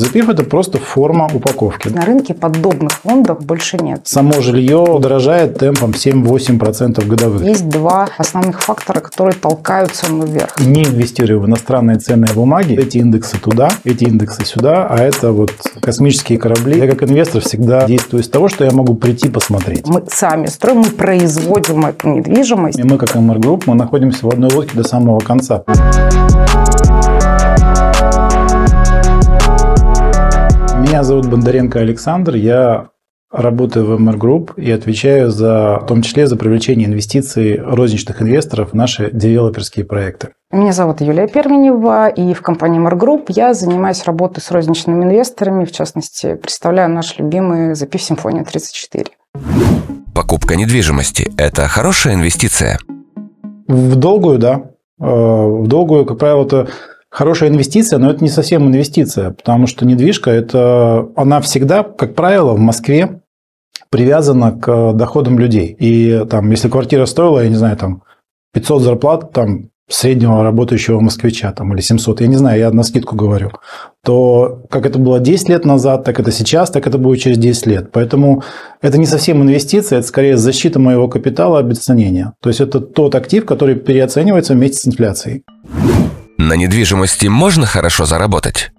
ЗПИФ – это просто форма упаковки. На рынке подобных фондов больше нет. Само жилье дорожает темпом 7-8% годовых. Есть два основных фактора, которые толкают цену вверх. Не инвестируя в иностранные ценные бумаги, эти индексы туда, эти индексы сюда, а это вот космические корабли. Я как инвестор всегда действую из того, что я могу прийти посмотреть. Мы сами строим, мы производим эту недвижимость. И мы, как MR Group, мы находимся в одной лодке до самого конца. Меня зовут Бондаренко Александр, я работаю в MR Group и отвечаю в том числе за привлечение инвестиций розничных инвесторов в наши девелоперские проекты. Меня зовут Юлия Перменева, и в компании MR Group я занимаюсь работой с розничными инвесторами, в частности, представляю наш любимый ЗПИФ «Симфония 34». Покупка недвижимости – это хорошая инвестиция? В долгую, да. В долгую, как правило, это... Хорошая инвестиция, но это не совсем инвестиция, потому что недвижка, она всегда, как правило, в Москве привязана к доходам людей. И там, если квартира стоила, я не знаю, там 500 зарплат там, среднего работающего москвича там, или 700, я не знаю, я на скидку говорю, то как это было 10 лет назад, так это сейчас, так это будет через 10 лет. Поэтому это не совсем инвестиция, это скорее защита моего капитала от обесценения. То есть это тот актив, который переоценивается вместе с инфляцией. На недвижимости можно хорошо заработать?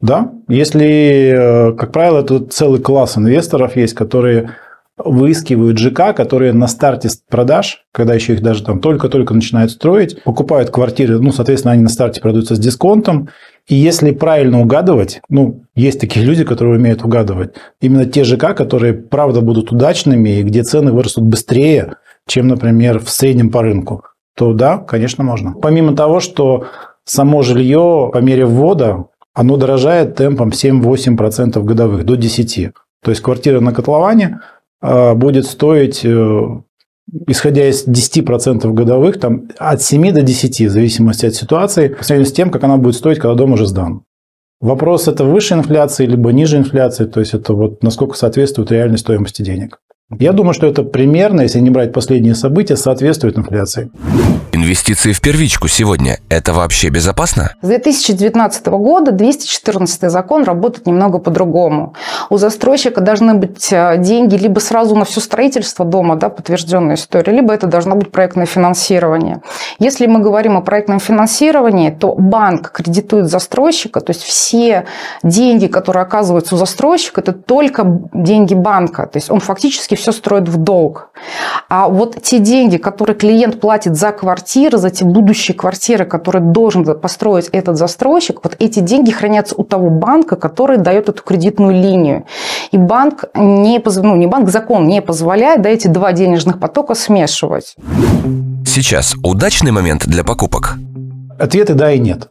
Да, если, как правило, тут целый класс инвесторов есть, которые выискивают ЖК, которые на старте продаж, когда еще их даже там только-только начинают строить, покупают квартиры, ну, соответственно, они на старте продаются с дисконтом. И если правильно угадывать, ну, есть такие люди, которые умеют угадывать, именно те ЖК, которые, правда, будут удачными и где цены вырастут быстрее, чем, например, в среднем по рынку, то да, конечно, можно. Помимо того, что само жилье по мере ввода, оно дорожает темпом 7-8% годовых, до 10%. То есть квартира на котловане будет стоить, исходя из 10% годовых, там, от 7 до 10%, в зависимости от ситуации, по сравнению с тем, как она будет стоить, когда дом уже сдан. Вопрос – это выше инфляции, либо ниже инфляции, то есть это вот насколько соответствует реальной стоимости денег. Я думаю, что это примерно, если не брать последние события, соответствует инфляции. Инвестиции в первичку сегодня – это вообще безопасно? С 2019 года 214 закон работает немного по-другому. У застройщика должны быть деньги либо сразу на все строительство дома, да, подтвержденная история, либо это должно быть проектное финансирование. Если мы говорим о проектном финансировании, то банк кредитует застройщика, то есть все деньги, которые оказываются у застройщика, это только деньги банка, то есть он фактически все строит в долг. А вот те деньги, которые клиент платит за квартиры, за те будущие квартиры, которые должен построить этот застройщик, вот эти деньги хранятся у того банка, который дает эту кредитную линию. И банк закон не позволяет, да, эти два денежных потока смешивать. Сейчас удачный момент для покупок? Ответы да и нет.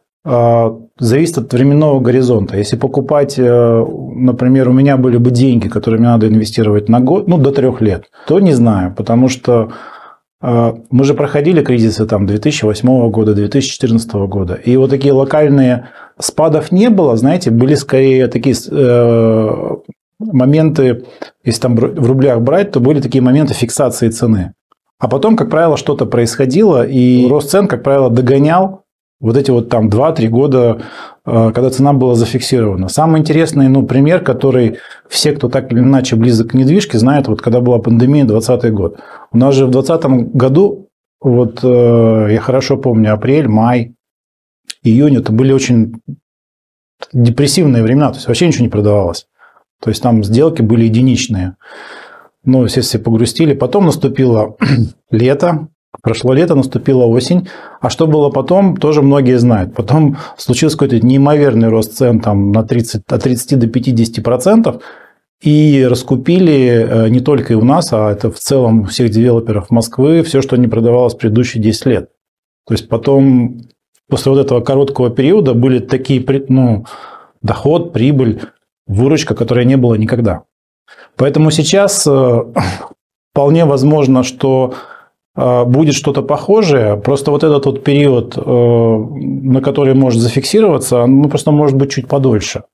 Зависит от временного горизонта. Если покупать, например, у меня были бы деньги, которые мне надо инвестировать на год, ну, до 3 лет, то не знаю, потому что мы же проходили кризисы там, 2008 года, 2014 года, и вот такие локальные спадов не было, знаете, были скорее такие моменты, если там в рублях брать, то были такие моменты фиксации цены. А потом, как правило, что-то происходило, и рост цен, как правило, догонял вот эти вот там 2-3 года, когда цена была зафиксирована. Самый интересный пример, который все, кто так или иначе близок к недвижке, знают, вот когда была пандемия, 2020 год. У нас же в 2020 году, вот я хорошо помню, апрель, май, июнь, это были очень депрессивные времена, то есть вообще ничего не продавалось. То есть там сделки были единичные. Ну, все погрустили. Потом наступило лето. Прошло лето, наступила осень. А что было потом, тоже многие знают. Потом случился какой-то неимоверный рост цен там, на 30 до 50%. И раскупили не только и у нас, а это в целом у всех девелоперов Москвы все, что не продавалось в предыдущие 10 лет. То есть потом, после вот этого короткого периода, были такие доход, прибыль, выручка, которой не было никогда. Поэтому сейчас вполне возможно, что будет что-то похожее, просто вот этот вот период, на который может зафиксироваться, он просто может быть чуть подольше.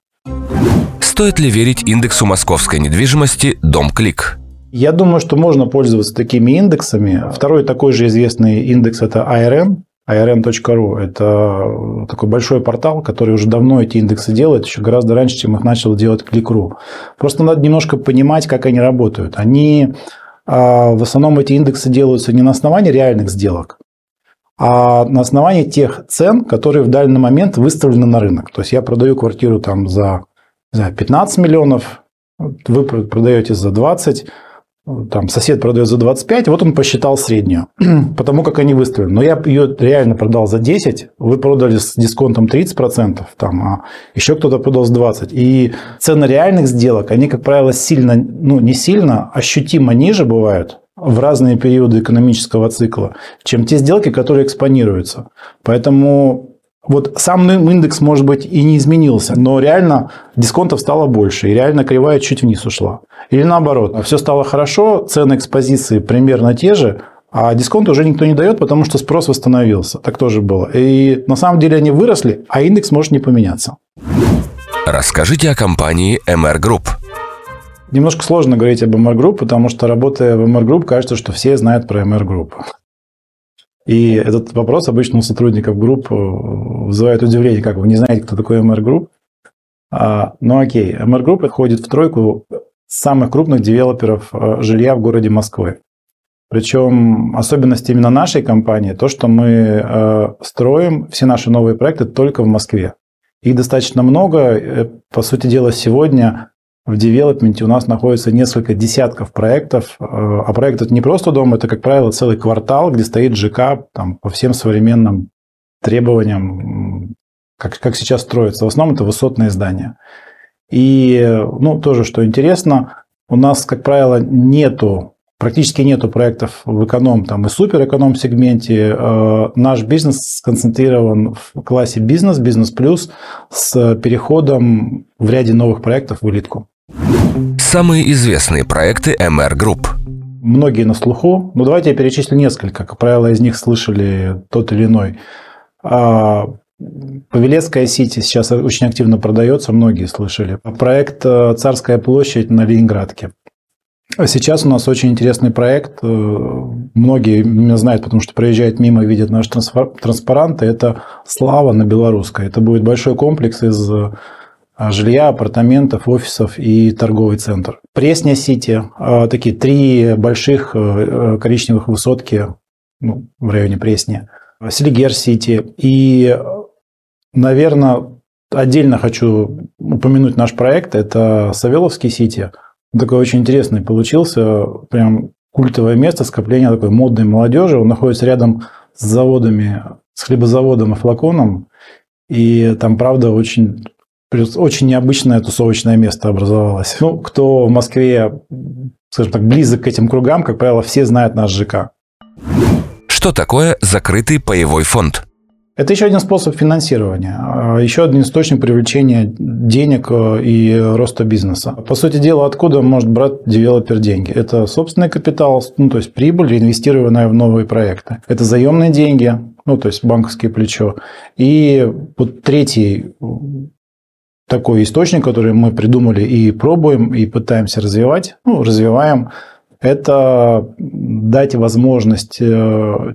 Стоит ли верить индексу московской недвижимости «Домклик»? Я думаю, что можно пользоваться такими индексами. Второй такой же известный индекс – это IRN. IRN.ru. Это такой большой портал, который уже давно эти индексы делает, еще гораздо раньше, чем их начал делать Click.ru. Просто надо немножко понимать, как они работают. Они в основном, эти индексы делаются не на основании реальных сделок, а на основании тех цен, которые в данный момент выставлены на рынок. То есть я продаю квартиру там за, не знаю, 15 миллионов, вы продаете за 20, там сосед продает за 25, вот он посчитал среднюю, потому как они выставлены. Но я ее реально продал за 10, вы продали с дисконтом 30%, там, а еще кто-то продал с 20. И цены реальных сделок, они, как правило, сильно, ну не сильно, ощутимо ниже бывают в разные периоды экономического цикла, чем те сделки, которые экспонируются. Поэтому вот сам индекс, может быть, и не изменился, но реально дисконтов стало больше, и реально кривая чуть вниз ушла. Или наоборот, все стало хорошо, цены экспозиции примерно те же, а дисконт уже никто не дает, потому что спрос восстановился. Так тоже было. И на самом деле они выросли, а индекс может не поменяться. Расскажите о компании MR Group. Немножко сложно говорить об MR Group, потому что, работая в MR Group, кажется, что все знают про MR Group. И этот вопрос обычно у сотрудников групп вызывает удивление, как вы не знаете, кто такой MR Group. Ну окей, MR Group входит в тройку самых крупных девелоперов жилья в городе Москвы. Причем особенность именно нашей компании то, что мы строим все наши новые проекты только в Москве. Их достаточно много. По сути дела, сегодня в девелопменте у нас находится несколько десятков проектов. А проект – это не просто дом, это, как правило, целый квартал, где стоит ЖК там, по всем современным требованиям, как сейчас строится. В основном это высотные здания. И, ну, тоже, что интересно, у нас, как правило, практически нету проектов в эконом там, и суперэконом сегменте. Наш бизнес сконцентрирован в классе бизнес, бизнес плюс, с переходом в ряде новых проектов в элитку. Самые известные проекты MR Group. Многие на слуху. Ну, давайте я перечислю несколько. Как правило, из них слышали тот или иной. Павелецкая Сити сейчас очень активно продается, многие слышали. Проект «Царская площадь» на Ленинградке. Сейчас у нас очень интересный проект. Многие меня знают, потому что проезжают мимо и видят наши транспаранты. Это «Слава на Белорусской». Это будет большой комплекс из жилья, апартаментов, офисов и торговый центр. Пресня Сити. Такие три больших коричневых высотки, ну, в районе Пресни. Селигер Сити. И, наверное, отдельно хочу упомянуть наш проект. Это Савеловский Сити. Такой очень интересный получился, прям культовое место, скопление такой модной молодежи. Он находится рядом с заводами, с хлебозаводом и флаконом. И там, правда, очень необычное тусовочное место образовалось. Ну, кто в Москве, скажем так, близок к этим кругам, как правило, все знают наш ЖК. Что такое закрытый паевой фонд? Это еще один способ финансирования, еще один источник привлечения денег и роста бизнеса. По сути дела, откуда может брать девелопер деньги? Это собственный капитал, ну, то есть прибыль, реинвестированная в новые проекты. Это заемные деньги, ну, то есть банковское плечо. И вот третий такой источник, который мы придумали и пробуем, и пытаемся развивать, это дать возможность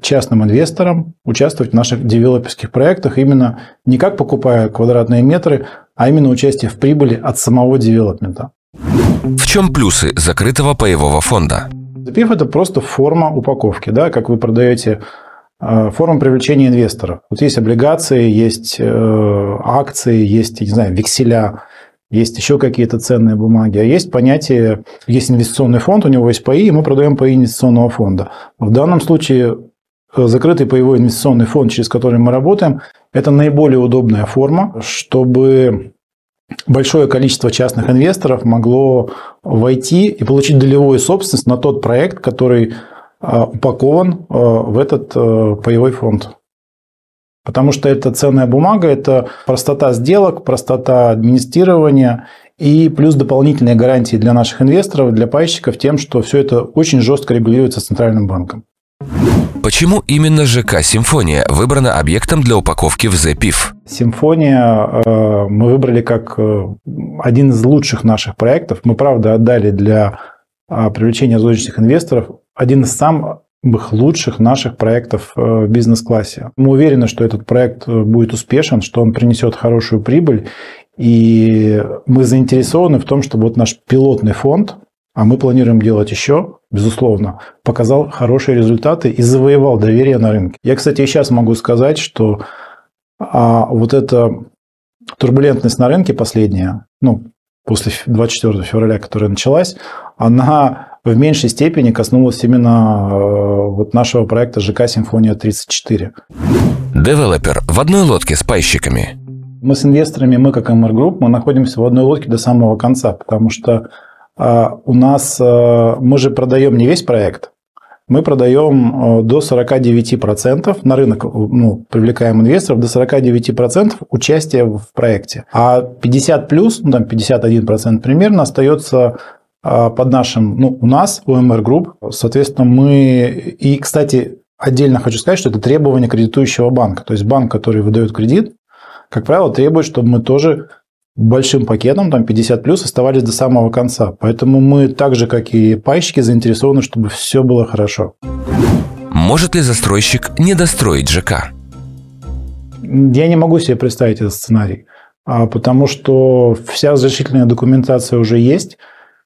частным инвесторам участвовать в наших девелоперских проектах, именно не как покупая квадратные метры, а именно участие в прибыли от самого девелопмента. В чем плюсы закрытого паевого фонда? ЗПИФ – это просто форма упаковки, да, как вы продаете, форма привлечения инвесторов. Вот есть облигации, есть акции, есть, не знаю, векселя. Есть еще какие-то ценные бумаги. А есть понятие, есть инвестиционный фонд, у него есть паи, и мы продаем паи инвестиционного фонда. В данном случае закрытый паевой инвестиционный фонд, через который мы работаем, это наиболее удобная форма, чтобы большое количество частных инвесторов могло войти и получить долевую собственность на тот проект, который упакован в этот паевой фонд. Потому что это ценная бумага, это простота сделок, простота администрирования и плюс дополнительные гарантии для наших инвесторов, для пайщиков тем, что все это очень жестко регулируется Центральным банком. Почему именно ЖК «Симфония» выбрана объектом для упаковки в ЗПИФ? «Симфония» мы выбрали как один из лучших наших проектов. Мы, правда, отдали для привлечения розничных инвесторов один из самых лучших наших проектов в бизнес-классе. Мы уверены, что этот проект будет успешен, что он принесет хорошую прибыль. И мы заинтересованы в том, чтобы вот наш пилотный фонд, а мы планируем делать еще, безусловно, показал хорошие результаты и завоевал доверие на рынке. Я, кстати, и сейчас могу сказать, что вот эта турбулентность на рынке последняя, после 24 февраля, которая началась, она в меньшей степени коснулась именно вот нашего проекта ЖК «Симфония 34». Девелопер в одной лодке с пайщиками. Мы с инвесторами, мы как MR Group, мы находимся в одной лодке до самого конца, потому что у нас, мы же продаем не весь проект, мы продаем до 49% на рынок, привлекаем инвесторов до 49% участия в проекте. А 50 плюс, 51% примерно остается под нашим, у нас, у MR Group. Соответственно, мы, и, кстати, отдельно хочу сказать, что это требование кредитующего банка. То есть банк, который выдает кредит, как правило, требует, чтобы мы тоже большим пакетом, 50 плюс, оставались до самого конца. Поэтому мы так же, как и пайщики, заинтересованы, чтобы все было хорошо. Может ли застройщик не достроить ЖК? Я не могу себе представить этот сценарий, потому что вся разрешительная документация уже есть,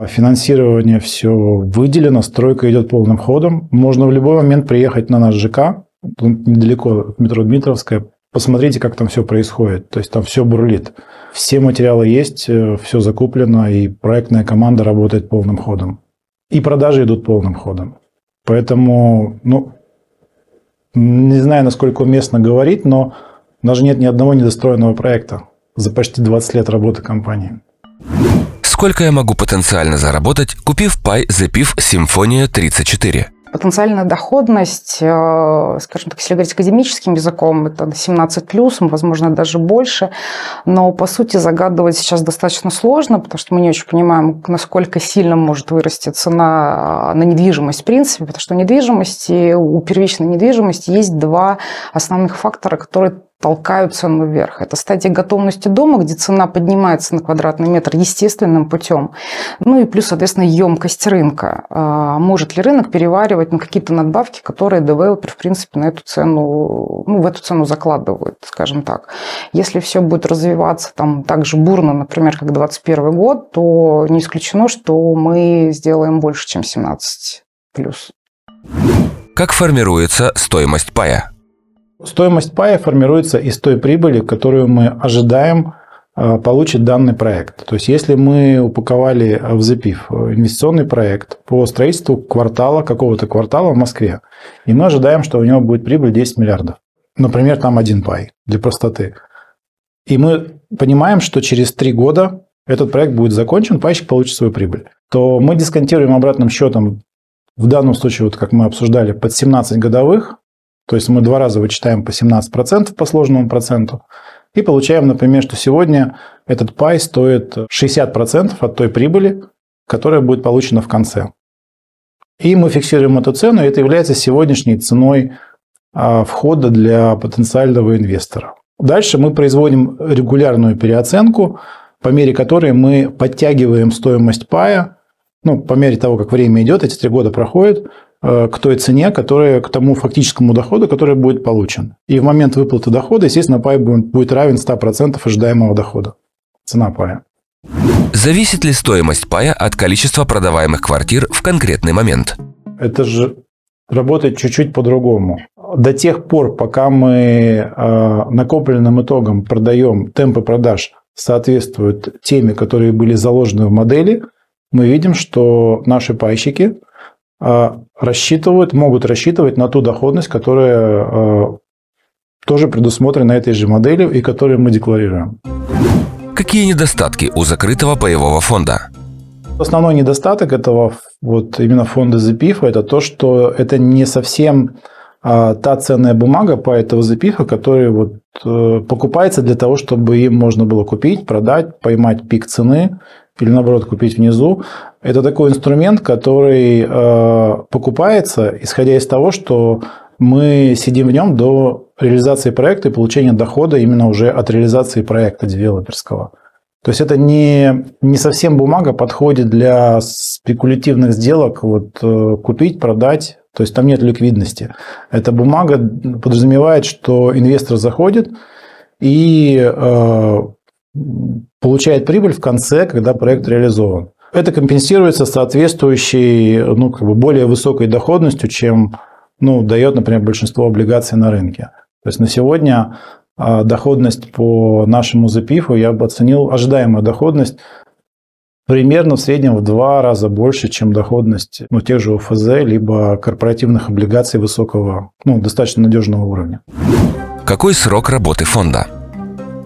финансирование все выделено, стройка идет полным ходом. Можно в любой момент приехать на наш ЖК, недалеко от метро Дмитровская. Посмотрите, как там все происходит. То есть там все бурлит. Все материалы есть, все закуплено, и проектная команда работает полным ходом. И продажи идут полным ходом. Поэтому, не знаю, насколько уместно говорить, но у нас же нет ни одного недостроенного проекта за почти 20 лет работы компании. Сколько я могу потенциально заработать, купив пай ЗПИФ «Симфония 34»? Потенциальная доходность, скажем так, если говорить академическим языком, это 17+, возможно, даже больше. Но, по сути, загадывать сейчас достаточно сложно, потому что мы не очень понимаем, насколько сильно может вырасти цена на недвижимость в принципе. Потому что у первичной недвижимости есть два основных фактора, которые толкают цену вверх. Это стадия готовности дома, где цена поднимается на квадратный метр естественным путем. И плюс, соответственно, емкость рынка. Может ли рынок переваривать какие-то надбавки, которые девелопер, в принципе, на эту цену, в эту цену закладывают, скажем так. Если все будет развиваться так же бурно, например, как 2021 год, то не исключено, что мы сделаем больше, чем 17+. Как формируется стоимость пая? Стоимость пая формируется из той прибыли, которую мы ожидаем получить данный проект. То есть, если мы упаковали в ЗПИФ инвестиционный проект по строительству какого-то квартала в Москве, и мы ожидаем, что у него будет прибыль 10 миллиардов. Например, там один пай для простоты. И мы понимаем, что через 3 года этот проект будет закончен, пайщик получит свою прибыль. То мы дисконтируем обратным счетом, в данном случае, как мы обсуждали, под 17 годовых, то есть мы 2 раза вычитаем по 17% по сложному проценту и получаем, например, что сегодня этот пай стоит 60% от той прибыли, которая будет получена в конце. И мы фиксируем эту цену, и это является сегодняшней ценой входа для потенциального инвестора. Дальше мы производим регулярную переоценку, по мере которой мы подтягиваем стоимость пая, по мере того, как время идет, эти 3 года проходят, к той цене, к тому фактическому доходу, который будет получен. И в момент выплаты дохода, естественно, пай будет равен 100% ожидаемого дохода. Цена пая. Зависит ли стоимость пая от количества продаваемых квартир в конкретный момент? Это же работает чуть-чуть по-другому. До тех пор, пока мы накопленным итогом продаем, темпы продаж соответствуют теми, которые были заложены в модели, мы видим, что наши пайщики могут рассчитывать на ту доходность, которая тоже предусмотрена этой же моделью и которую мы декларируем. Какие недостатки у закрытого паевого фонда? Основной недостаток этого именно фонда ЗПИФа – это то, что это не совсем та ценная бумага по этого ЗПИФа, которая покупается для того, чтобы им можно было купить, продать, поймать пик цены или, наоборот, купить внизу. Это такой инструмент, который покупается, исходя из того, что мы сидим в нем до реализации проекта и получения дохода именно уже от реализации проекта девелоперского. То есть это не совсем бумага подходит для спекулятивных сделок, купить, продать. То есть там нет ликвидности. Эта бумага подразумевает, что инвестор заходит и получает прибыль в конце, когда проект реализован. Это компенсируется соответствующей, более высокой доходностью, чем дает, например, большинство облигаций на рынке. То есть на сегодня доходность по нашему ЗПИФу, я бы оценил, ожидаемую доходность примерно в среднем в 2 раза больше, чем доходность тех же ОФЗ, либо корпоративных облигаций высокого, достаточно надежного уровня. Какой срок работы фонда?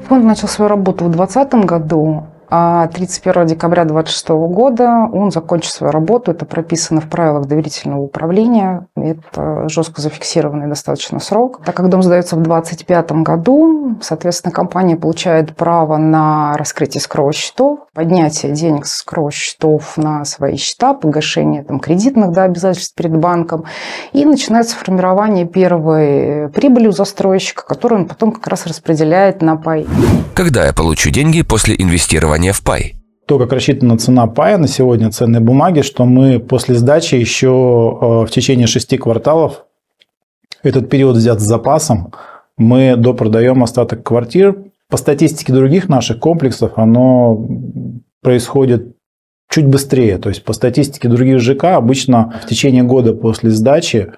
Фонд начал свою работу в 2020 году, а 31 декабря 2026 года он закончил свою работу. Это прописано в правилах доверительного управления. Это жестко зафиксированный достаточно срок. Так как дом сдается в 2025 году, соответственно, компания получает право на раскрытие скрова счетов, поднятие денег с скрова счетов на свои счета, погашение кредитных обязательств перед банком. И начинается формирование первой прибыли у застройщика, которую он потом как раз распределяет на пай. Когда я получу деньги после инвестирования в пай? То, как рассчитана цена пая на сегодня, ценной бумаги, что мы после сдачи еще в течение 6 кварталов, этот период взят с запасом, мы допродаем остаток квартир. По статистике других наших комплексов оно происходит чуть быстрее. То есть по статистике других ЖК обычно в течение года после сдачи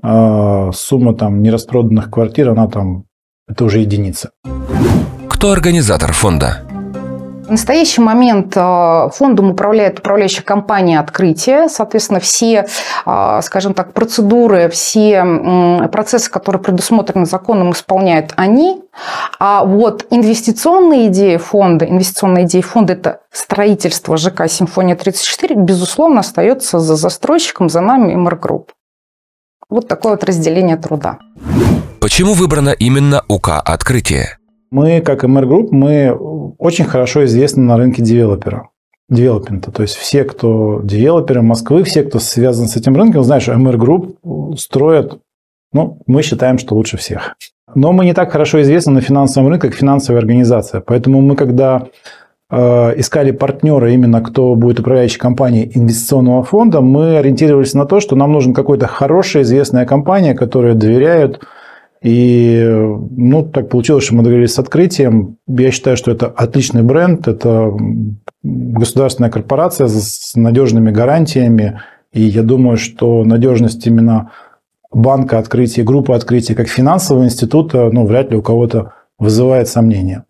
сумма нераспроданных квартир, она это уже единица. Кто организатор фонда? В настоящий момент фондом управляет управляющая компания «Открытие». Соответственно, все, скажем так, процедуры, все процессы, которые предусмотрены законом, исполняют они. А вот инвестиционная идея фонда – это строительство ЖК «Симфония 34», безусловно, остается за застройщиком, за нами MR Group. Вот такое вот разделение труда. Почему выбрано именно УК «Открытие»? Мы, как MR Group, мы очень хорошо известны на рынке девелопмента. То есть все, кто девелоперы Москвы, все, кто связан с этим рынком, знают, что MR Group строят, мы считаем, что лучше всех. Но мы не так хорошо известны на финансовом рынке, как финансовая организация. Поэтому мы, когда искали партнера, именно кто будет управляющей компанией инвестиционного фонда, мы ориентировались на то, что нам нужна какая-то хорошая, известная компания, которой доверяют. И так получилось, что мы договорились с «Открытием». Я считаю, что это отличный бренд, это государственная корпорация с надежными гарантиями. И я думаю, что надежность именно банка «Открытие», группы «Открытие» как финансового института, вряд ли у кого-то вызывает сомнения.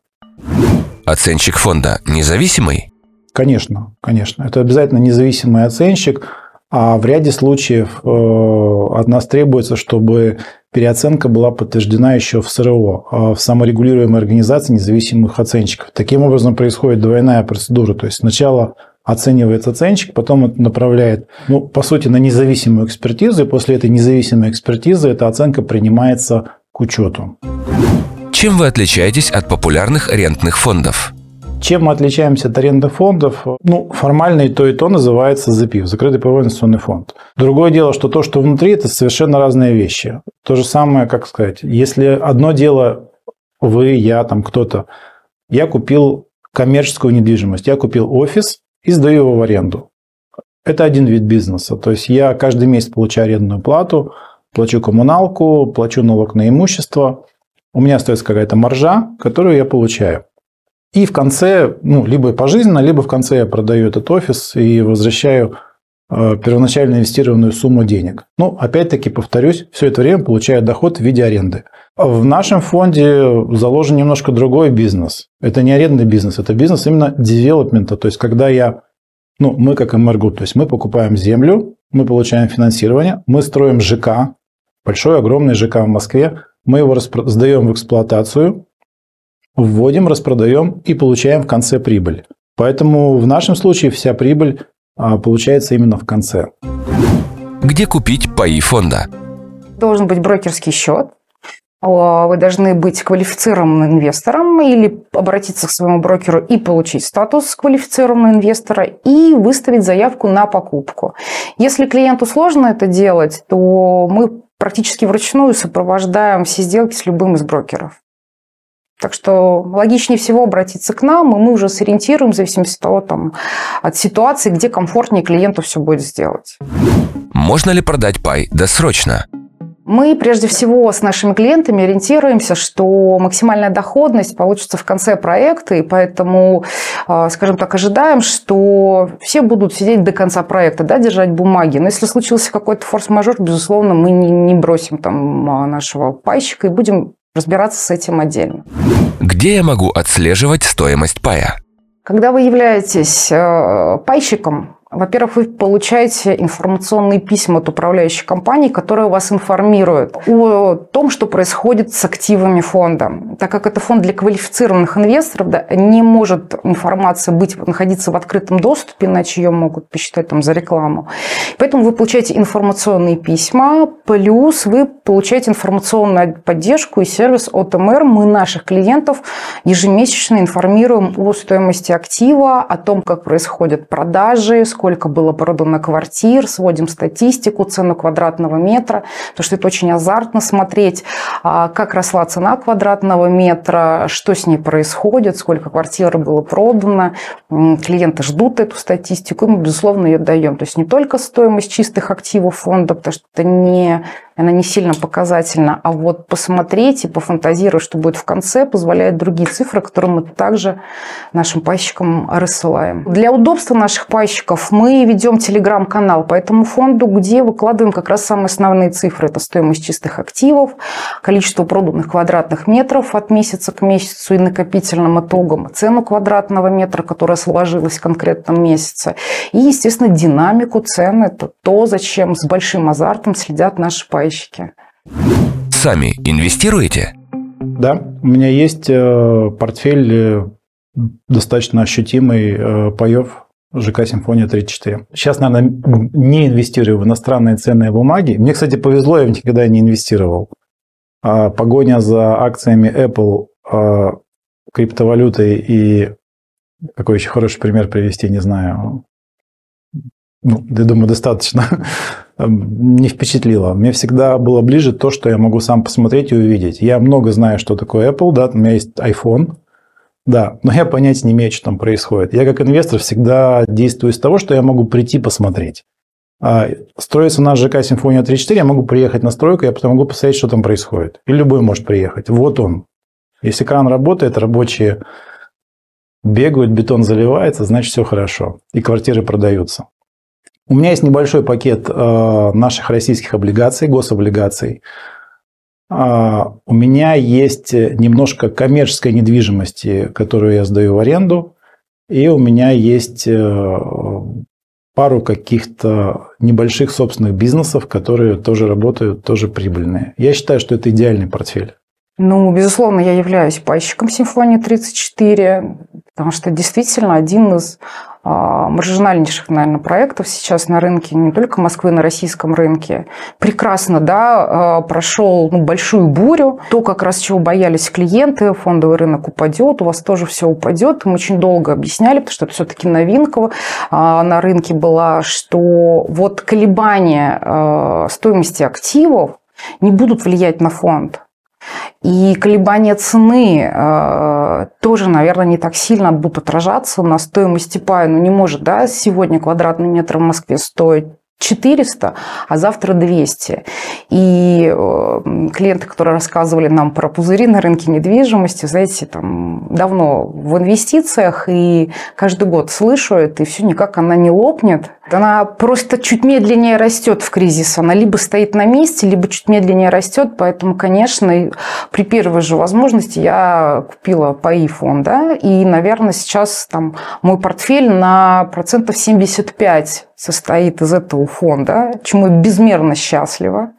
Оценщик фонда независимый? Конечно. Это обязательно независимый оценщик. А в ряде случаев от нас требуется, чтобы переоценка была подтверждена еще в СРО, в саморегулируемой организации независимых оценщиков. Таким образом происходит двойная процедура. То есть сначала оценивает оценщик, потом направляет, по сути, на независимую экспертизу. И после этой независимой экспертизы эта оценка принимается к учету. Чем вы отличаетесь от популярных арендных фондов? Чем мы отличаемся от аренды фондов? Формально и то называется ЗПИФ, закрытый паевой инвестиционный фонд. Другое дело, что то, что внутри, это совершенно разные вещи. То же самое, если одно дело вы, я, кто-то. Я купил коммерческую недвижимость, я купил офис и сдаю его в аренду. Это один вид бизнеса. То есть я каждый месяц получаю арендную плату, плачу коммуналку, плачу налог на имущество. У меня остается какая-то маржа, которую я получаю. И в конце, либо пожизненно, либо в конце я продаю этот офис и возвращаю первоначально инвестированную сумму денег. Опять-таки, повторюсь, все это время получаю доход в виде аренды. В нашем фонде заложен немножко другой бизнес. Это не арендный бизнес, это бизнес именно девелопмента. То есть, когда мы как MR Group, то есть мы покупаем землю, мы получаем финансирование, мы строим ЖК, большой, огромный ЖК в Москве, мы его сдаем в эксплуатацию, вводим, распродаем и получаем в конце прибыль. Поэтому в нашем случае вся прибыль получается именно в конце. Где купить паи фонда? Должен быть брокерский счет. Вы должны быть квалифицированным инвестором или обратиться к своему брокеру и получить статус квалифицированного инвестора и выставить заявку на покупку. Если клиенту сложно это делать, то мы практически вручную сопровождаем все сделки с любым из брокеров. Так что логичнее всего обратиться к нам, и мы уже сориентируем в зависимости от того, от ситуации, где комфортнее клиенту все будет сделать. Можно ли продать пай досрочно? Мы прежде всего с нашими клиентами ориентируемся, что максимальная доходность получится в конце проекта, и поэтому, скажем так, ожидаем, что все будут сидеть до конца проекта, да, держать бумаги. Но если случился какой-то форс-мажор, безусловно, мы не бросим нашего пайщика и будем разбираться с этим отдельно. Где я могу отслеживать стоимость пая? Когда вы являетесь пайщиком, во-первых, вы получаете информационные письма от управляющей компании, которые вас информируют о том, что происходит с активами фонда. Так как это фонд для квалифицированных инвесторов, да, не может информация находиться в открытом доступе, иначе ее могут посчитать за рекламу. Поэтому вы получаете информационные письма, плюс вы получаете информационную поддержку и сервис от МР. Мы наших клиентов ежемесячно информируем о стоимости актива, о том, как происходят продажи, сколько было продано квартир, сводим статистику, цену квадратного метра, потому что это очень азартно смотреть, как росла цена квадратного метра, что с ней происходит, сколько квартир было продано. Клиенты ждут эту статистику, и мы, безусловно, ее даем. То есть не только стоимость чистых активов фонда, потому что это она не сильно показательна, а вот посмотреть и пофантазировать, что будет в конце, позволяют другие цифры, которые мы также нашим пайщикам рассылаем. Для удобства наших пайщиков мы ведем телеграм-канал по этому фонду, где выкладываем как раз самые основные цифры. Это стоимость чистых активов, количество проданных квадратных метров от месяца к месяцу и накопительным итогом, цену квадратного метра, которая сложилась в конкретном месяце, и, естественно, динамику цен. Это то, зачем с большим азартом следят наши пайщики. Сами инвестируете? Да, у меня есть портфель достаточно ощутимый паев ЖК «Симфония 34». Сейчас, наверное, не инвестирую в иностранные ценные бумаги. Мне, кстати, повезло, я никогда не инвестировал. Погоня за акциями Apple, криптовалютой и какой еще хороший пример привести, не знаю. Я думаю, достаточно не впечатлило. Мне всегда было ближе то, что я могу сам посмотреть и увидеть. Я много знаю, что такое Apple, да, у меня есть iPhone, да, но я понятия не имею, что там происходит. Я как инвестор всегда действую из того, что я могу прийти посмотреть. Строится у нас ЖК «Симфония 34», я могу приехать на стройку, я потом могу посмотреть, что там происходит. И любой может приехать. Вот он. Если кран работает, рабочие бегают, бетон заливается, значит, все хорошо. И квартиры продаются. У меня есть небольшой пакет наших российских облигаций, гособлигаций. У меня есть немножко коммерческой недвижимости, которую я сдаю в аренду. И у меня есть пару каких-то небольших собственных бизнесов, которые тоже работают, тоже прибыльные. Я считаю, что это идеальный портфель. Безусловно, я являюсь пайщиком «Симфонии 34», потому что действительно один из маржинальнейших, наверное, проектов сейчас на рынке, не только Москвы, на российском рынке. Прекрасно, да, прошел большую бурю. То, как раз чего боялись клиенты, фондовый рынок упадет, у вас тоже все упадет. Мы очень долго объясняли, потому что это все-таки новинка на рынке была, что вот колебания стоимости активов не будут влиять на фонд. И колебания цены тоже, наверное, не так сильно будут отражаться на стоимости пая. Не может, да, сегодня квадратный метр в Москве стоит 400, а завтра 200. И клиенты, которые рассказывали нам про пузыри на рынке недвижимости, знаете, давно в инвестициях, и каждый год слышу это, и все никак она не лопнет. Она просто чуть медленнее растет в кризис. Она либо стоит на месте, либо чуть медленнее растет. Поэтому, конечно, при первой же возможности я купила паи фонда. И, наверное, сейчас мой портфель на 75% состоит из этого фонда, чему я безмерно счастлива.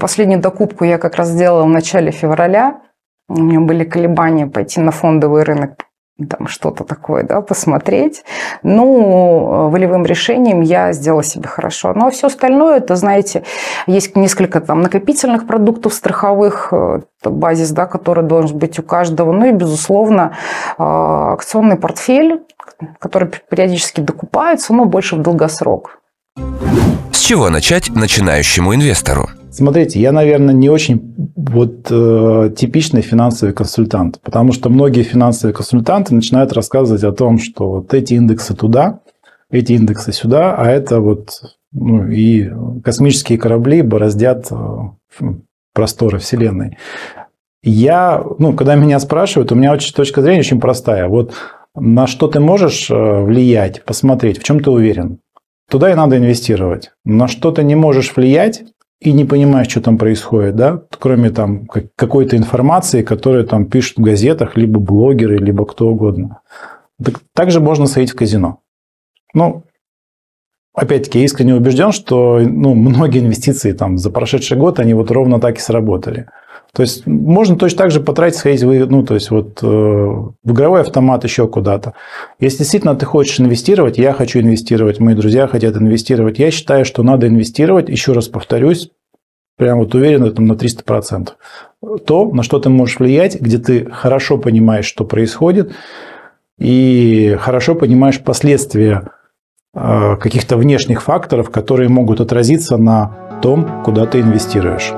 Последнюю докупку я как раз сделала в начале февраля. У меня были колебания пойти на фондовый рынок, что-то такое, да, посмотреть. Волевым решением я сделала себе хорошо. А все остальное, это, знаете, есть несколько накопительных продуктов страховых, базис, да, который должен быть у каждого. И, безусловно, акционный портфель, который периодически докупается, но больше в долгосрок. С чего начать начинающему инвестору? Смотрите, я, наверное, не очень типичный финансовый консультант, потому что многие финансовые консультанты начинают рассказывать о том, что вот эти индексы туда, эти индексы сюда, а это и космические корабли бороздят просторы Вселенной. Я, когда меня спрашивают, у меня точка зрения очень простая. Вот на что ты можешь влиять, посмотреть, в чем ты уверен, туда и надо инвестировать. На что ты не можешь влиять, и не понимаешь, что там происходит, да, кроме там какой-то информации, которую там пишут в газетах, либо блогеры, либо кто угодно. Также можно сходить в казино. Опять-таки, я искренне убежден, что многие инвестиции там за прошедший год, они ровно так и сработали. То есть, можно точно так же сходить в игровой автомат, еще куда-то. Если действительно ты хочешь инвестировать, я хочу инвестировать, мои друзья хотят инвестировать, я считаю, что надо инвестировать, еще раз повторюсь, прям уверенно на 300%. То, на что ты можешь влиять, где ты хорошо понимаешь, что происходит, и хорошо понимаешь последствия каких-то внешних факторов, которые могут отразиться на том, куда ты инвестируешь.